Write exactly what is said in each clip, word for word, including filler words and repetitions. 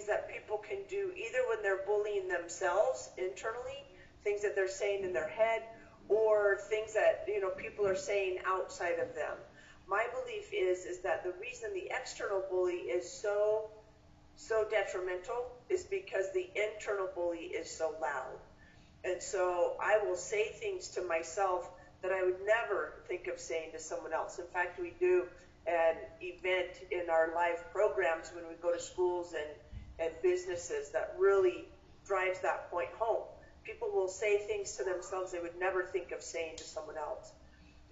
things that people can do either when they're bullying themselves internally, things that they're saying in their head, or things that, you know, people are saying outside of them. My belief is is that the reason the external bully is so so detrimental is because the internal bully is so loud. And so I will say things to myself that I would never think of saying to someone else. In fact, we do an event in our live programs when we go to schools and, and businesses that really drives that point home. People will say things to themselves they would never think of saying to someone else.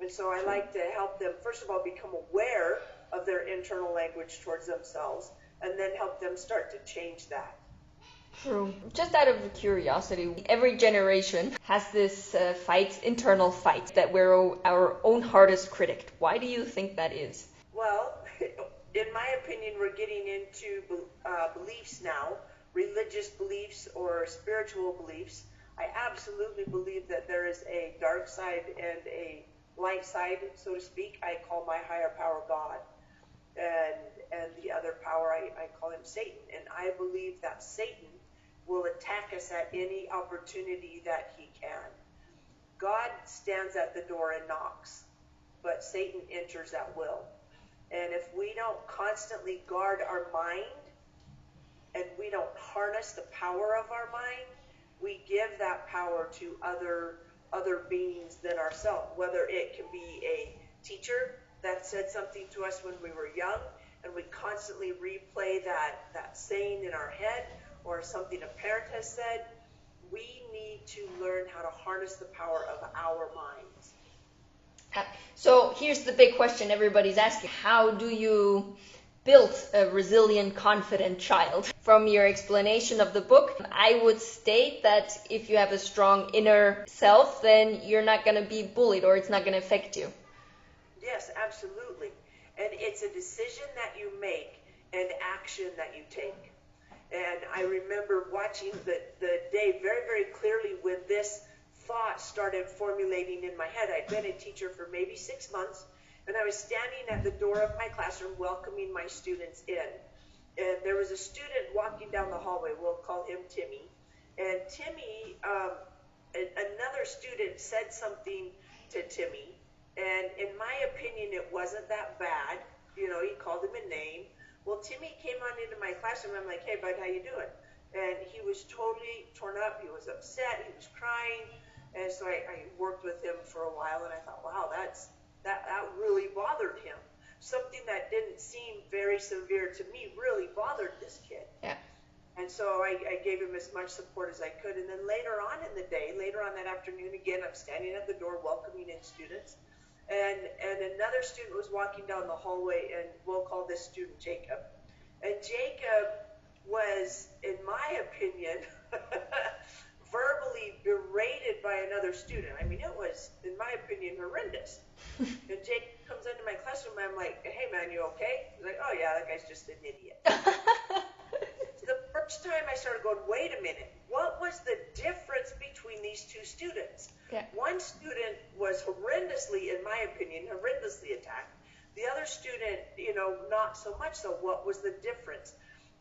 And so I like to help them, first of all, become aware of their internal language towards themselves, and then help them start to change that. True. Just out of curiosity, every generation has this uh, fight, internal fight, that we're our own hardest critic. Why do you think that is? Well, in my opinion, we're getting into uh, beliefs now, religious beliefs or spiritual beliefs. I absolutely believe that there is a dark side and a light side, so to speak. I call my higher power God. And, and the other power, I, I call him Satan. And I believe that Satan will attack us at any opportunity that he can. God stands at the door and knocks, but Satan enters at will. And if we don't constantly guard our mind, and we don't harness the power of our mind, we give that power to other, other beings than ourselves, whether it can be a teacher that said something to us when we were young, and we constantly replay that, that saying in our head, or something a parent has said. We need to learn how to harness the power of our minds. So here's the big question everybody's asking. How do you build a resilient, confident child? From your explanation of the book, I would state that if you have a strong inner self, then you're not going to be bullied, or it's not going to affect you. Yes, absolutely. And it's a decision that you make and action that you take. And I remember watching the, the day very, very clearly when this thought started formulating in my head. I'd been a teacher for maybe six months, and I was standing at the door of my classroom welcoming my students in. And there was a student walking down the hallway. We'll call him Timmy. And Timmy, um, another student said something to Timmy. And in my opinion, it wasn't that bad. You know, he called him a name. Well, Timmy came on into my classroom. I'm like, hey, bud, how you doing? And he was totally torn up. He was upset. He was crying. And so I, I worked with him for a while, and I thought, wow, that's that, that really bothered him. Something that didn't seem very severe to me really bothered this kid. Yeah. And so I, I gave him as much support as I could. And then later on in the day, later on that afternoon, again, I'm standing at the door welcoming in students. And, and another student was walking down the hallway, and we'll call this student Jacob. And Jacob was, in my opinion, verbally berated by another student. I mean, it was, in my opinion, horrendous. And Jacob comes into my classroom, and I'm like, hey, man, you okay? He's like, oh, yeah, that guy's just an idiot. The first time I started going, wait a minute, what was the difference between these two students? Yeah. One student was horrendously, in my opinion, horrendously attacked. The other student, you know, not so much so. What was the difference?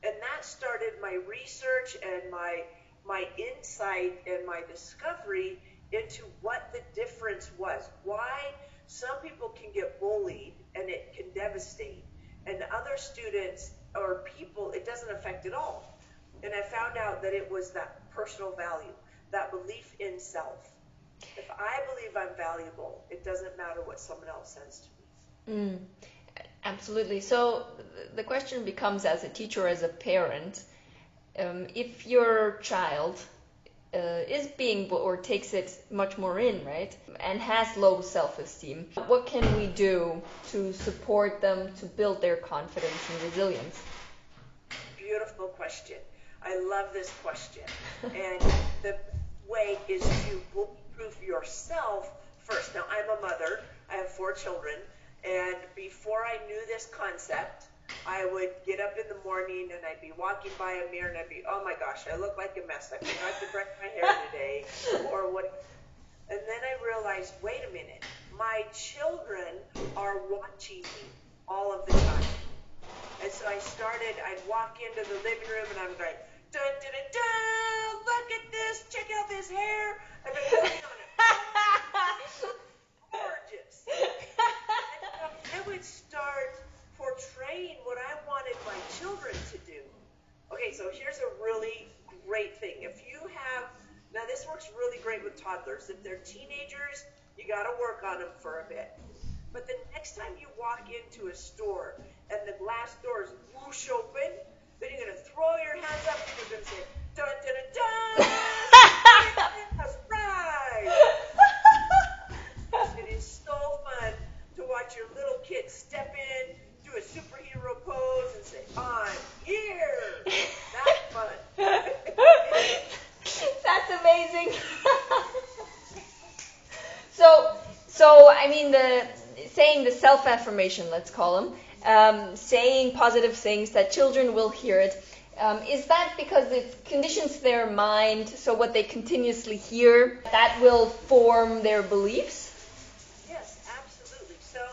And that started my research and my my insight and my discovery into what the difference was. Why some people can get bullied and it can devastate, and other students or people, it doesn't affect at all. And I found out that it was that personal value, that belief in self. If I believe I'm valuable, it doesn't matter what someone else says to me. Mm, absolutely. So the question becomes, as a teacher, as a parent, um, if your child uh, is being bu- or takes it much more in, right, and has low self-esteem, what can we do to support them to build their confidence and resilience? Beautiful question. I love this question. And the way is to bulletproof yourself first. Now, I'm a mother. I have four children. And before I knew this concept, I would get up in the morning and I'd be walking by a mirror and I'd be, oh my gosh, I look like a mess. I forgot to brush my hair today or what. And then I realized, wait a minute, my children are watching me all of the time. And so I started, I'd walk into the living room and I'm like, dun, dun, dun, dun, look at this, check out this hair. I've been working on it. Gorgeous. And I would start portraying what I wanted my children to do. Okay, so here's a really great thing. If you have, now this works really great with toddlers. If they're teenagers, you got to work on them for a bit. But the next time you walk into a store and the glass door is whoosh open, then you're going to throw your hands up and you're going to say, dun, dun, dun, dun, that's right. It is so fun to watch your little kids step in, do a superhero pose, and say, I'm here. That's fun. That's amazing. So, so I mean, the saying the self-affirmation, let's call them, um, saying positive things that children will hear it. Um, is that because it conditions their mind, so what they continuously hear, that will form their beliefs? Yes, absolutely. So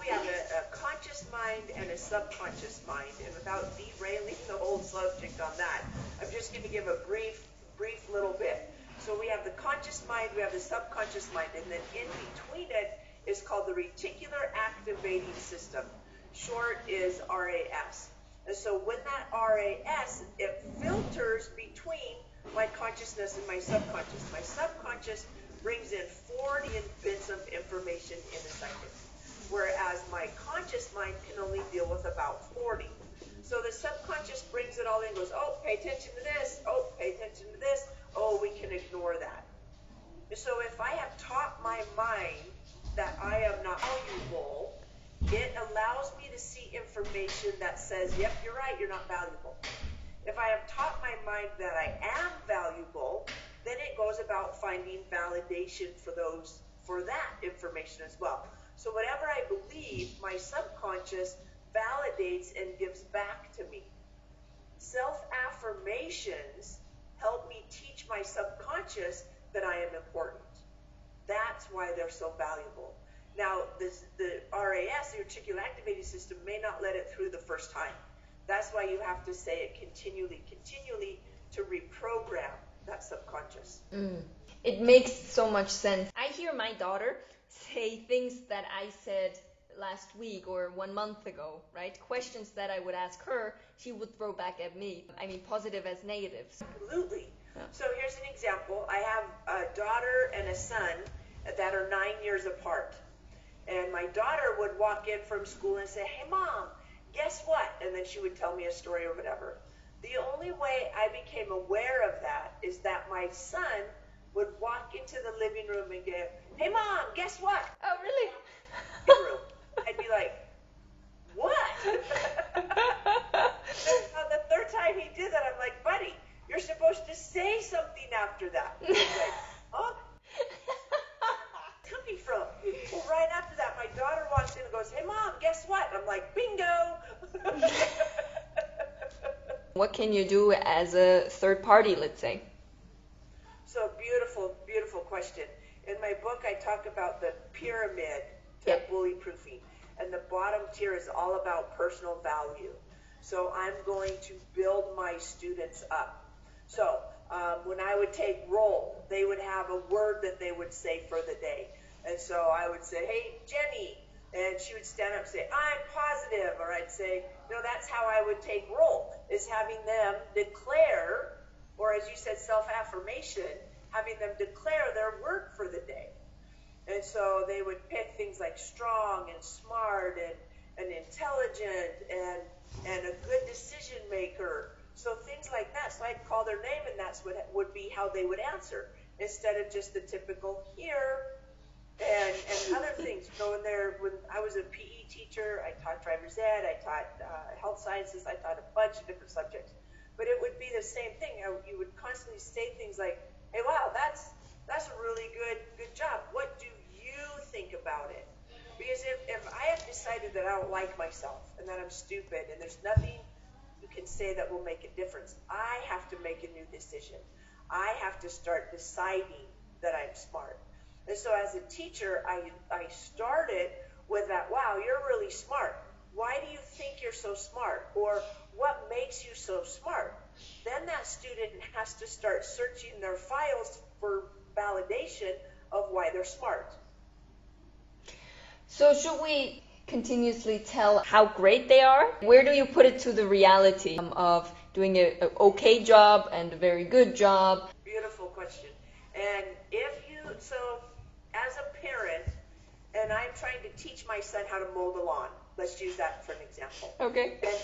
we have a, a conscious mind and a subconscious mind, and without derailing the whole subject on that, I'm just going to give a brief, brief little bit. So we have the conscious mind, we have the subconscious mind, and then in between it is called the reticular activating system. Short is R A S. And so when that R A S, it filters between my consciousness and my subconscious. My subconscious brings in forty bits of information in a second, whereas my conscious mind can only deal with about forty. So the subconscious brings it all in, goes, oh, pay attention to this, oh, pay attention to this, oh, we can ignore that. So if I have taught my mind that I am not valuable, it allows me to see information that says, yep, you're right, you're not valuable. If I have taught my mind that I am valuable, then it goes about finding validation for those, for that information as well. So whatever I believe, my subconscious validates and gives back to me. Self-affirmations help me teach my subconscious that I am important. That's why they're so valuable. Now, this, the R A S, the reticular activating system, may not let it through the first time. That's why you have to say it continually, continually to reprogram that subconscious. Mm. It makes so much sense. I hear my daughter say things that I said last week or one month ago, right? Questions that I would ask her, she would throw back at me. I mean, positive as negatives. Absolutely. Yeah. So here's an example. I have a daughter and a son that are nine years apart. And my daughter would walk in from school and say, hey, Mom, guess what? And then she would tell me a story or whatever. The only way I became aware of that is that my son would walk into the living room and go, hey, Mom, guess what? Oh, really? I'd be like, what? On the third time he did that, I'm like, buddy, you're supposed to say something after that. He's like, huh? Coming from? Well, right after that, my daughter walks in and goes, hey, Mom, guess what? And I'm like, bingo. What can you do as a third party, let's say? So beautiful, beautiful question. In my book, I talk about the pyramid to yep. bully proofing. And the bottom tier is all about personal value. So I'm going to build my students up. So um, when I would take roll, they would have a word that they would say for the day. And so I would say, hey, Jenny. And she would stand up and say, I'm positive. Or I'd say, no, that's how I would take roll, is having them declare, or as you said, self-affirmation, having them declare their word for the day. And so they would pick things like strong and smart and, and intelligent and, and a good decision maker. So things like that. So I'd call their name and that's what would be how they would answer instead of just the typical here. And, and other things. So in there, when I was a P E teacher, I taught driver's ed, I taught uh, health sciences, I taught a bunch of different subjects. But it would be the same thing. I, you would constantly say things like, hey, wow, that's that's a really good good job. What do you think about it? Because if, if I have decided that I don't like myself and that I'm stupid and there's nothing you can say that will make a difference, I have to make a new decision. I have to start deciding that I'm smart. And so as a teacher, I, I started with that, wow, you're really smart. why do you think you're so smart? Or what makes you so smart? Then that student has to start searching their files for validation of why they're smart. So should we continuously tell how great they are? Where do you put it to the reality of doing a, a okay job and a very good job? Beautiful question. And if you, so as a parent, and I'm trying to teach my son how to mow the lawn. Let's use that for an example. Okay. And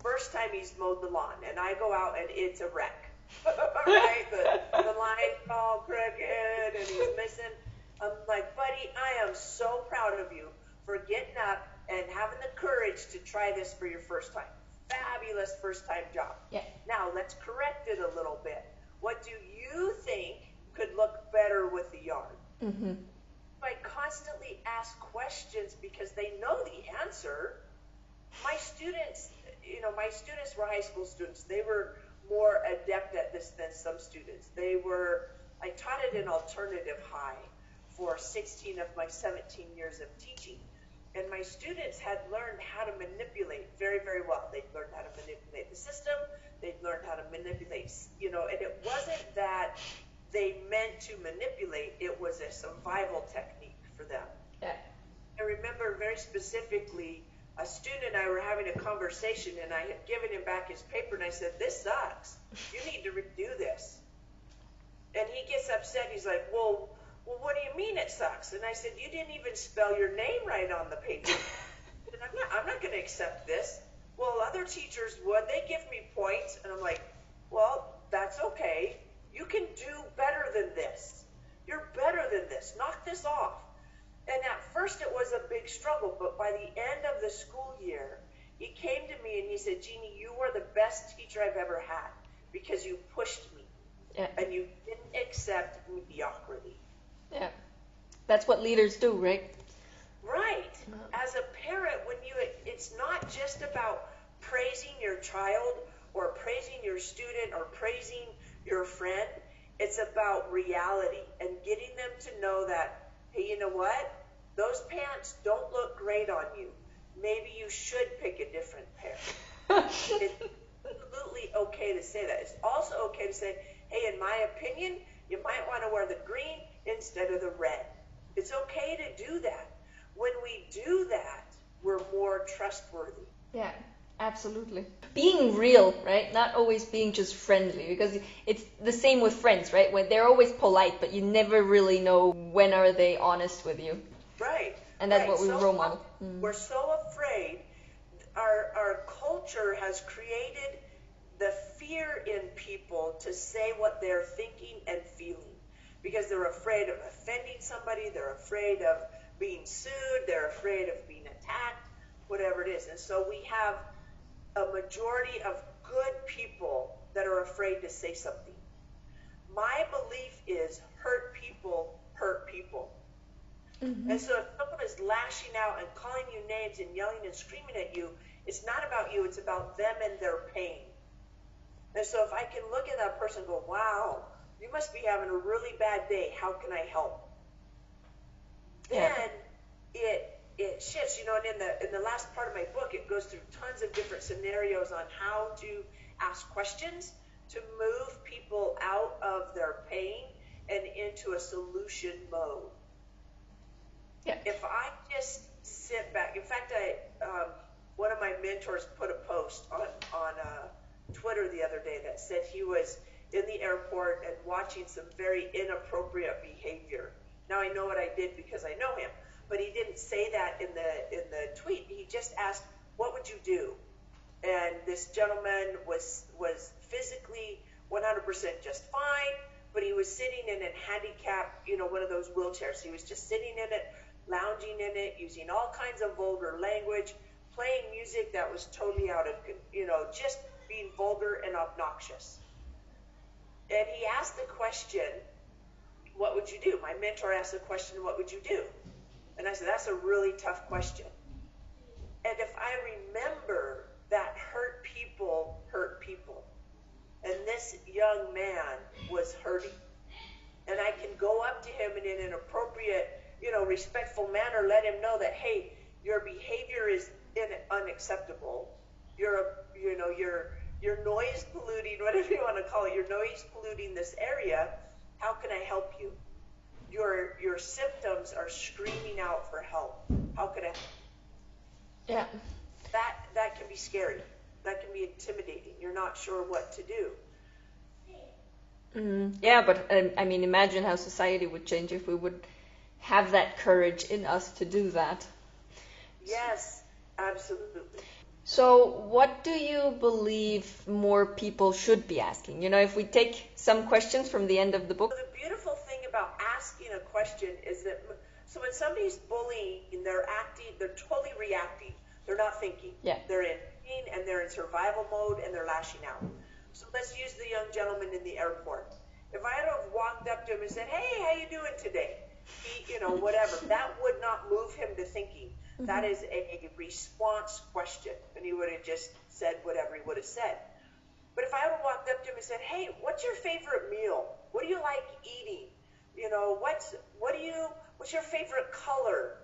first time he's mowed the lawn, and I go out and it's a wreck. Right? The, the line's all crooked and he's missing. I'm like, buddy, I am so proud of you for getting up and having the courage to try this for your first time. Fabulous first time job. Yeah. Now let's correct it a little bit. What do you think could look better with the yard? Mm-hmm. I constantly ask questions because they know the answer. My students, you know, my students were high school students. They were more adept at this than some students. They were, I taught at an alternative high for sixteen of my seventeen years of teaching. And my students had learned how to manipulate very, very well. They'd learned how to manipulate the system. They'd learned how to manipulate, you know, and it wasn't that they meant to manipulate, it was a survival technique for them. Yeah. I remember very specifically, a student and I were having a conversation and I had given him back his paper and I said, this sucks, you need to redo this. And he gets upset, he's like, well, well, what do you mean it sucks? And I said, you didn't even spell your name right on the paper. And I'm not, I'm not gonna accept this. Well, other teachers would, they give me points, and I'm like, well, that's okay. You can do better than this. You're better than this. Knock this off. And at first it was a big struggle, but by the end of the school year, he came to me and he said, Jeannie, you were the best teacher I've ever had because you pushed me. Yeah. And you didn't accept mediocrity. Yeah. That's what leaders do, right? Right. As a parent, when you, it's not just about praising your child or praising your student or praising your friend, it's about reality and getting them to know that, hey, you know what? Those pants don't look great on you. Maybe you should pick a different pair. It's absolutely okay to say that. It's also okay to say, hey, in my opinion, you might want to wear the green instead of the red. It's okay to do that. When we do that, we're more trustworthy. Yeah. Absolutely. Being real, right? Not always being just friendly, because it's the same with friends, right? When they're always polite, but you never really know when are they honest with you. Right. And that's right. What we so role model. Mm. We're so afraid. Our, our culture has created the fear in people to say what they're thinking and feeling, because they're afraid of offending somebody. They're afraid of being sued. They're afraid of being attacked, whatever it is. And so we have a majority of good people that are afraid to say something. My belief is hurt people hurt people. Mm-hmm. And so if someone is lashing out and calling you names and yelling and screaming at you, it's not about you, it's about them and their pain. And so if I can look at that person and go, wow, you must be having a really bad day, how can I help? Yeah. Then it It shifts, you know, and in the, in the last part of my book, it goes through tons of different scenarios on how to ask questions to move people out of their pain and into a solution mode. Yeah. If I just sit back, in fact, I um, one of my mentors put a post on, on uh, Twitter the other day that said he was in the airport and watching some very inappropriate behavior. Now I know what I did because I know him. But he didn't say that in the in the tweet. He just asked, what would you do? And this gentleman was was physically one hundred percent just fine, but he was sitting in a handicap, you know, one of those wheelchairs. He was just sitting in it, lounging in it, using all kinds of vulgar language, playing music that was totally out of, you know, just being vulgar and obnoxious. And he asked the question, what would you do? My mentor asked the question, what would you do? And I said, that's a really tough question. And if I remember that hurt people hurt people, and this young man was hurting, and I can go up to him and in an appropriate, you know, respectful manner, let him know that, hey, your behavior is unacceptable. You're, a, you know, you're, you're noise polluting, whatever you want to call it. You're noise polluting this area. How can I help you? Your, your symptoms are screaming out for help. How could I? Yeah. That, that can be scary. That can be intimidating. You're not sure what to do. Mm, yeah, but um, I mean, imagine how society would change if we would have that courage in us to do that. Yes, absolutely. So what do you believe more people should be asking? You know, if we take some questions from the end of the book. The beautiful thing about asking a question is that, so when somebody's bullying, they're acting, they're totally reacting. They're not thinking. Yeah. They're in pain and they're in survival mode and they're lashing out. So let's use the young gentleman in the airport. If I had walked up to him and said, "Hey, how you doing today?" He, you know, whatever, that would not move him to thinking. Mm-hmm. That is a, a response question, and he would have just said whatever he would have said. But if I would have walked up to him and said, "Hey, what's your favorite meal? What do you like eating? You know, what's what do you what's your favorite color?"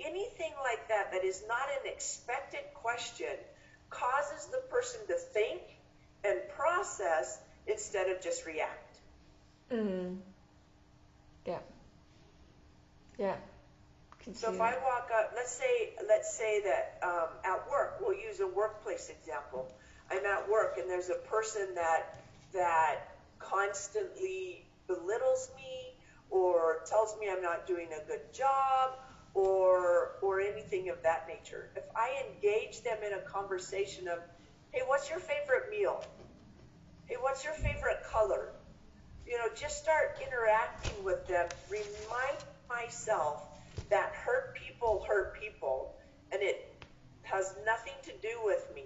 Anything like that that is not an expected question causes the person to think and process instead of just react. Mm-hmm. Yeah. Yeah. Continue. So if I walk up, let's say, let's say that um, at work, we'll use a workplace example. I'm at work and there's a person that that constantly belittles me or tells me I'm not doing a good job or or anything of that nature. If I engage them in a conversation of, "Hey, what's your favorite meal? Hey, what's your favorite color?" You know, just start interacting with them. Remind myself that hurt people hurt people, and it has nothing to do with me.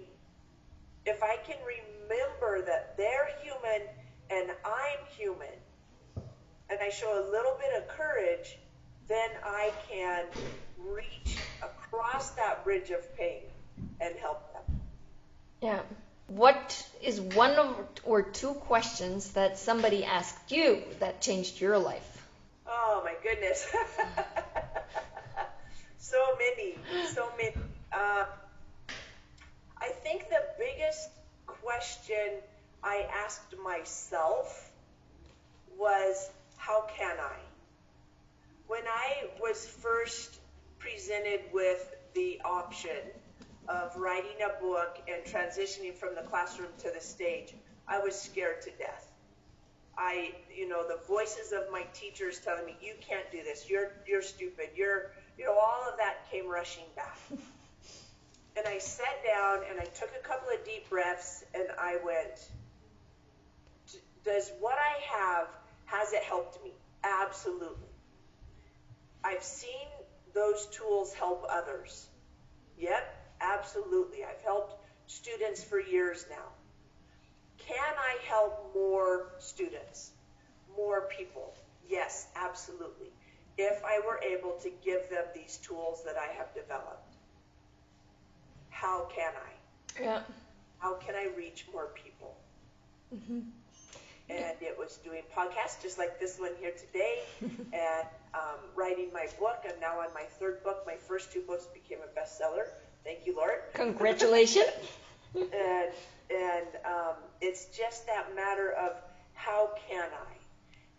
If I can remember that they're human and I'm human, and I show a little bit of courage, then I can reach across that bridge of pain and help them. Yeah. What is one or two questions that somebody asked you that changed your life? Oh, my goodness. So many, so many. Uh, I think the biggest question I asked myself was, how can I? When I was first presented with the option of writing a book and transitioning from the classroom to the stage, I was scared to death. I, you know, the voices of my teachers telling me, "You can't do this, you're you're stupid, you're, you know," all of that came rushing back. And I sat down and I took a couple of deep breaths and I went, does what I have, has it helped me? Absolutely. I've seen those tools help others. Yep. Absolutely. I've helped students for years now. Can I help more students, more people? Yes, absolutely. If I were able to give them these tools that I have developed, how can I? Yeah. How can I reach more people? Mm-hmm. And it was doing podcasts just like this one here today and um, writing my book. I'm now on my third book. My first two books became a bestseller. Thank you, Lord. Congratulations. and and um, it's just that matter of how can I?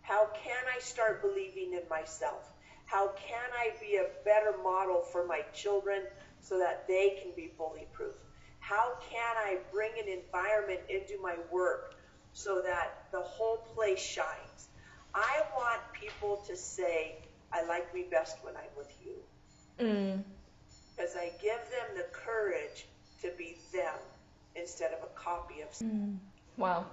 How can I start believing in myself? How can I be a better model for my children so that they can be bully-proof? How can I bring an environment into my work so that the whole place shines? I want people to say, "I like me best when I'm with you." Mm. Because I give them the courage to be them instead of a copy of someone. Wow.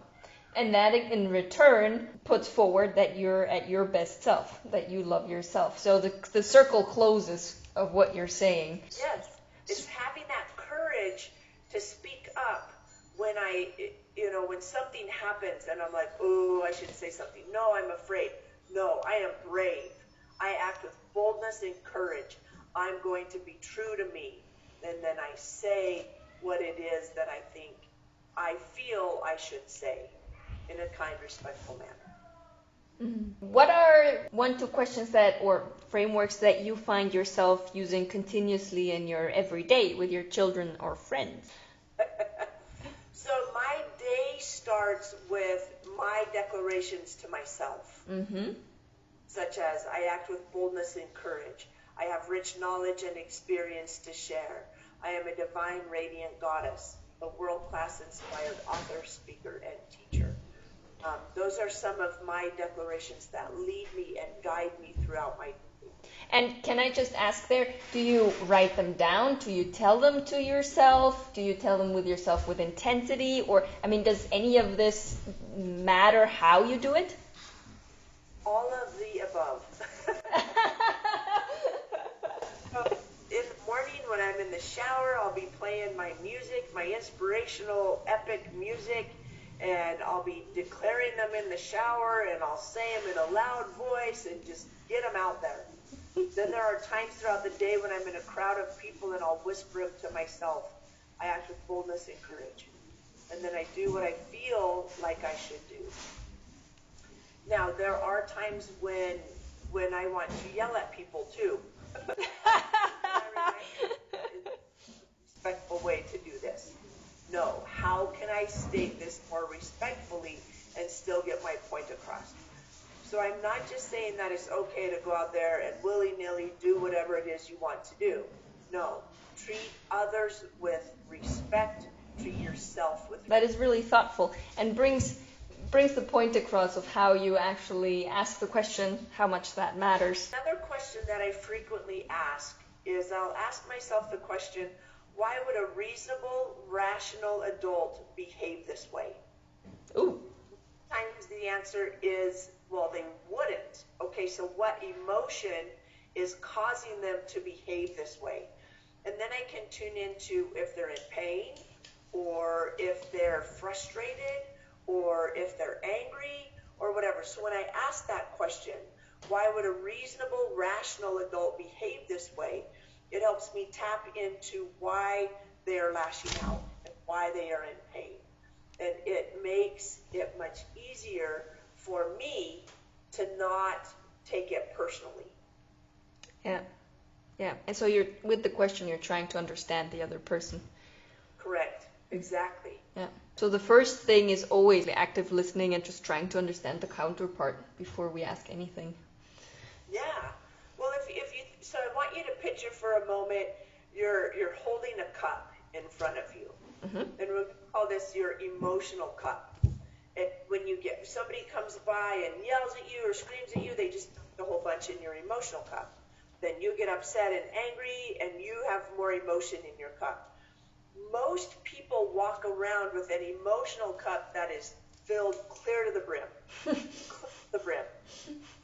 And that in return puts forward that you're at your best self, that you love yourself. So the the circle closes of what you're saying. Yes. It's having that courage to speak up when I, you know, when something happens and I'm like, "Oh, I should say something. No, I'm afraid. No, I am brave. I act with boldness and courage. I'm going to be true to me," and then I say what it is that I think I feel I should say in a kind, respectful manner. Mm-hmm. What are one, two questions that, or frameworks that you find yourself using continuously in your everyday with your children or friends? So my day starts with my declarations to myself, mm-hmm. such as I act with boldness and courage. I have rich knowledge and experience to share. I am a divine, radiant goddess, a world-class inspired author, speaker, and teacher. Um, those are some of my declarations that lead me and guide me throughout my. And can I just ask there, do you write them down? Do you tell them to yourself? Do you tell them with yourself with intensity? Or, I mean, does any of this matter how you do it? All of the above. So in the morning when I'm in the shower, I'll be playing my music, my inspirational, epic music. And I'll be declaring them in the shower, and I'll say them in a loud voice and just get them out there. Then there are times throughout the day when I'm in a crowd of people, and I'll whisper them to myself. I act with boldness and courage. And then I do what I feel like I should do. Now, there are times when when I want to yell at people, too. It's a respectful way to do this. No, how can I state this more respectfully and still get my point across? So I'm not just saying that it's okay to go out there and willy-nilly do whatever it is you want to do. No, treat others with respect, treat yourself with respect. That is really thoughtful and brings brings the point across of how you actually ask the question, how much that matters. Another question that I frequently ask is I'll ask myself the question, why would a reasonable, rational adult behave this way? Ooh. Sometimes the answer is, well, they wouldn't. Okay, so what emotion is causing them to behave this way? And then I can tune into if they're in pain, or if they're frustrated, or if they're angry, or whatever. So when I ask that question, why would a reasonable, rational adult behave this way? It helps me tap into why they are lashing out and why they are in pain. And it makes it much easier for me to not take it personally. Yeah. Yeah. And so you're with the question, you're trying to understand the other person. Correct. Exactly. Yeah. So the first thing is always active listening and just trying to understand the counterpart before we ask anything. Yeah. Well, if, if you, so I want you to picture for a moment, you're you're holding a cup in front of you. Mm-hmm. And we call this your emotional cup. It, when you get, somebody comes by and yells at you or screams at you, they just put a whole bunch in your emotional cup. Then you get upset and angry, and you have more emotion in your cup. Most people walk around with an emotional cup that is filled clear to the brim. the brim.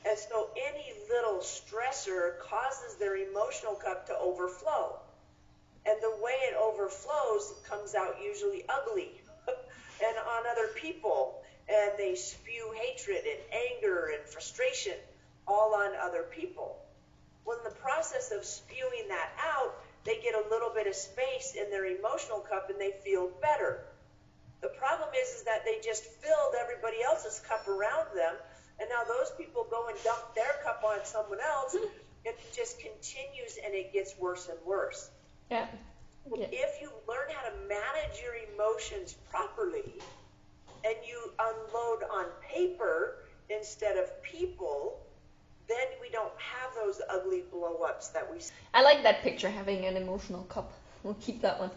And so any little stressor causes their emotional cup to overflow. And the way it overflows comes out usually ugly and on other people. And they spew hatred and anger and frustration all on other people. Well, in the process of spewing that out, they get a little bit of space in their emotional cup and they feel better. The problem is, is that they just filled everybody else's cup around them. And now those people go and dump their cup on someone else, and it just continues, and it gets worse and worse. Yeah. Yeah. If you learn how to manage your emotions properly, and you unload on paper instead of people, then we don't have those ugly blow-ups that we see. I like that picture, having an emotional cup. We'll keep that one.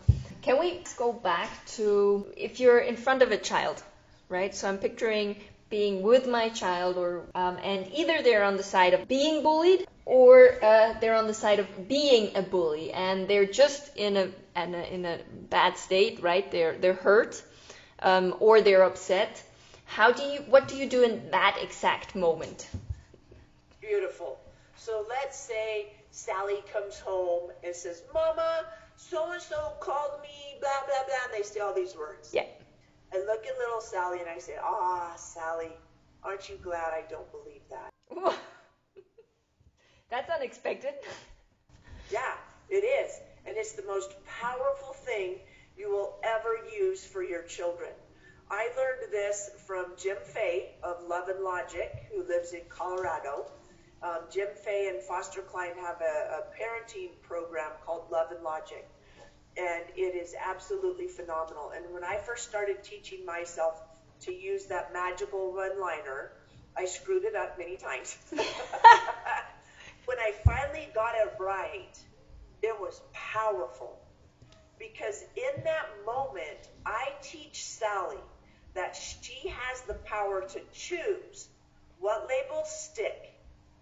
Can we go back to if you're in front of a child, right? So I'm picturing being with my child, or um, and either they're on the side of being bullied, or uh, they're on the side of being a bully, and they're just in a, in a, in a bad state, right? They're they're hurt, um, or they're upset. How do you what do you do in that exact moment? Beautiful. So let's say Sally comes home and says, "Mama, so and so called me, blah blah blah," and they say all these words. Yeah. I look at little Sally and I say, ah, Sally, aren't you glad I don't believe that? That's unexpected. Yeah, it is. And it's the most powerful thing you will ever use for your children. I learned this from Jim Fay of Love and Logic, who lives in Colorado. Um, Jim Fay and Foster Cline have a, a parenting program called Love and Logic, and it is absolutely phenomenal. And when I first started teaching myself to use that magical one-liner, I screwed it up many times. When I finally got it right, it was powerful, because in that moment, I teach Sally that she has the power to choose what labels stick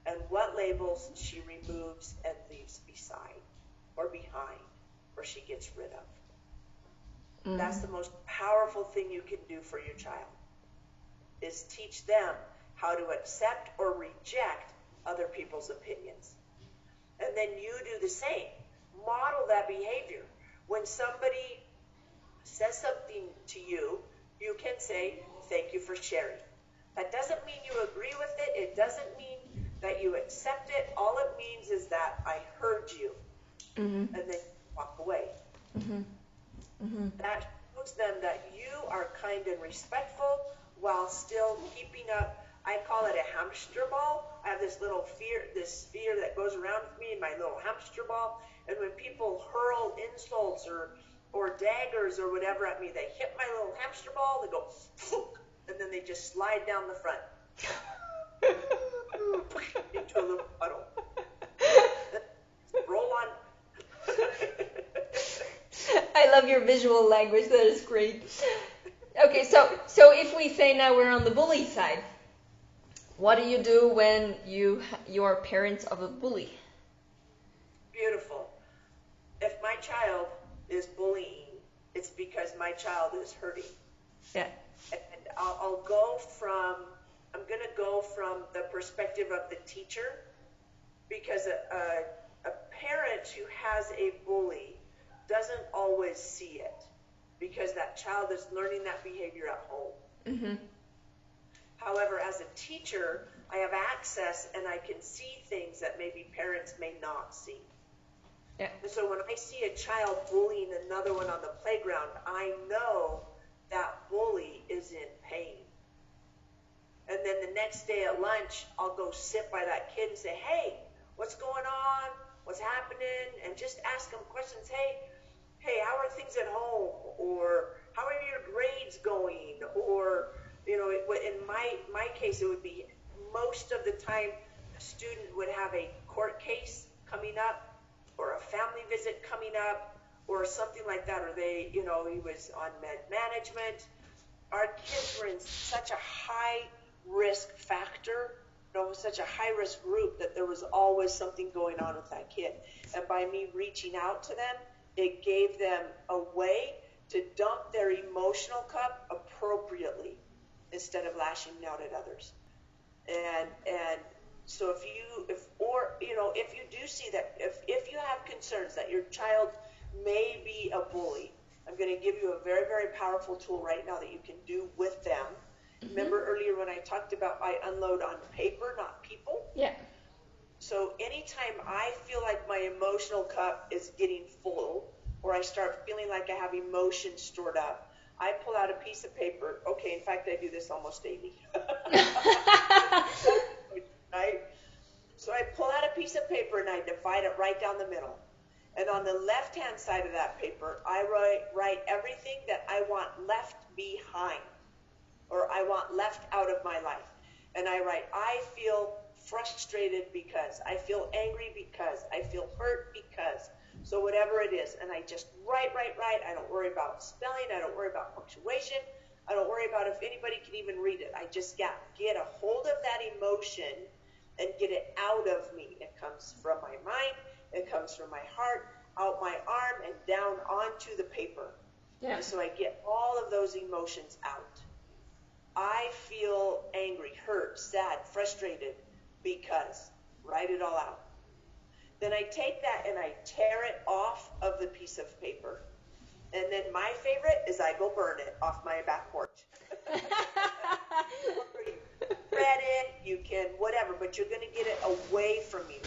and what labels she removes and leaves beside or behind or she gets rid of. Mm-hmm. That's the most powerful thing you can do for your child, is teach them how to accept or reject other people's opinions. And then you do the same. Model that behavior. When somebody says something to you, you can say, thank you for sharing. That doesn't mean you agree with it. It doesn't mean that you accept it. All it means is that I heard you. Mm-hmm. And then walk away. Mm-hmm. Mm-hmm. That shows them that you are kind and respectful while still keeping up. I call it a hamster ball. I have this little fear, this fear that goes around with me in my little hamster ball. And when people hurl insults or or daggers or whatever at me, they hit my little hamster ball, they go, and then they just slide down the front into a little puddle. Roll on. I love your visual language. That is great. Okay, so so if we say now we're on the bully side, what do you do when you you are parents of a bully? Beautiful. If my child is bullying, it's because my child is hurting. Yeah. And I'll, I'll go from, I'm going to go from the perspective of the teacher, because a, a, a parent who has a bully doesn't always see it, because that child is learning that behavior at home. Mm-hmm. However, as a teacher, I have access and I can see things that maybe parents may not see. Yeah. And so when I see a child bullying another one on the playground, I know that bully is in pain. And then the next day at lunch, I'll go sit by that kid and say, hey, what's going on? What's happening? And just ask them questions. Hey, hey, how are things at home? Or how are your grades going? Or, you know, in my, my case, it would be most of the time a student would have a court case coming up or a family visit coming up or something like that. Or they, you know, he was on med management. Our kids were in such a high risk factor, you know, such a high risk group, that there was always something going on with that kid. And by me reaching out to them, it gave them a way to dump their emotional cup appropriately, instead of lashing out at others. And and so if you if or you know if you do see that, if if you have concerns that your child may be a bully, I'm going to give you a very, very powerful tool right now that you can do with them. Mm-hmm. Remember earlier when I talked about I unload on paper, not people? Yeah. So anytime I feel like my emotional cup is getting full, or I start feeling like I have emotions stored up, I pull out a piece of paper. Okay, in fact, I do this almost daily. Right? So I pull out a piece of paper and I divide it right down the middle. And on the left-hand side of that paper, I write, write everything that I want left behind, or I want left out of my life. And I write, I feel frustrated because, I feel angry because, I feel hurt because. So whatever it is, and I just write, write, write. I don't worry about spelling. I don't worry about punctuation. I don't worry about if anybody can even read it. I just get, get a hold of that emotion and get it out of me. It comes from my mind. It comes from my heart, out my arm, and down onto the paper. Yeah. And so I get all of those emotions out. I feel angry, hurt, sad, frustrated because. Write it all out. Then I take that and I tear it off of the piece of paper. And then my favorite is I go burn it off my back porch. Read it, you can whatever, but you're going to get it away from you.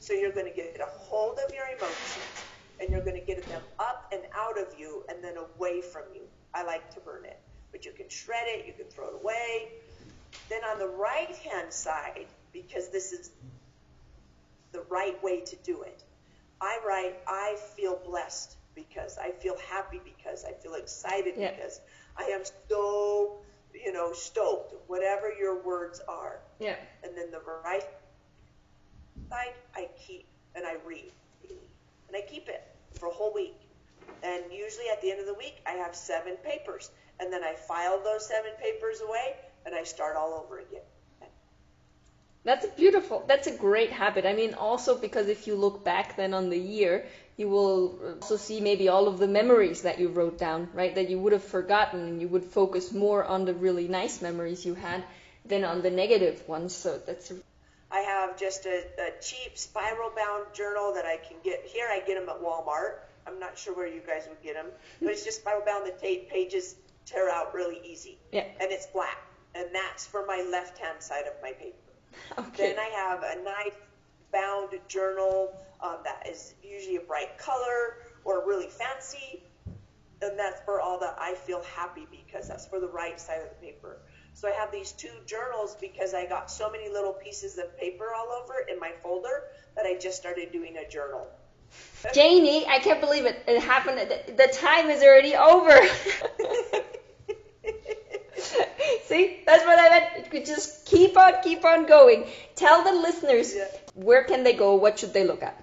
So you're going to get a hold of your emotions, and you're going to get them up and out of you and then away from you. I like to burn it. But it, you can shred it, you can throw it away. Then on the right-hand side, because this is the right way to do it, I write, I feel blessed because, I feel happy because, I feel excited yeah. because, I am so, you know, stoked, whatever your words are. Yeah. And then the right side, I keep, and I read. And I keep it for a whole week. And usually at the end of the week, I have seven papers. And then I file those seven papers away, and I start all over again. That's a beautiful, that's a great habit. I mean, also because if you look back then on the year, you will also see maybe all of the memories that you wrote down, right, that you would have forgotten, and you would focus more on the really nice memories you had than on the negative ones. So that's a... I have just a, a cheap spiral-bound journal that I can get. Here I get them at Walmart. I'm not sure where you guys would get them, but it's just spiral-bound. The pages tear out really easy, yeah. and it's black, and that's for my left-hand side of my paper. Okay. Then I have a nice bound journal um, that is usually a bright color or really fancy, and that's for all that I feel happy because that's for the right side of the paper. So I have these two journals because I got so many little pieces of paper all over in my folder that I just started doing a journal. Jeannie, I can't believe it. It happened. The time is already over. See, that's what I meant. You could just keep on, keep on going. Tell the listeners, yeah. where can they go? What should they look at?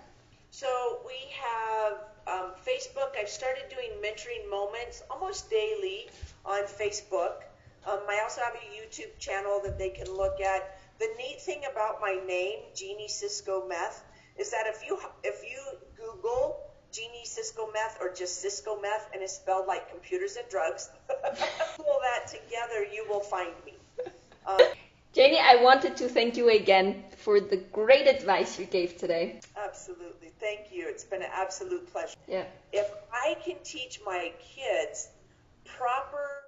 So we have um, Facebook. I've started doing mentoring moments almost daily on Facebook. Um, I also have a YouTube channel that they can look at. The neat thing about my name, Jeannie Cisco-Meth, is that if you if you Google Jeannie Cisco-Meth or just Cisco-Meth, and it's spelled like computers and drugs, pull that together, you will find me. Um, Jeannie, I wanted to thank you again for the great advice you gave today. Absolutely. Thank you. It's been an absolute pleasure. Yeah. If I can teach my kids proper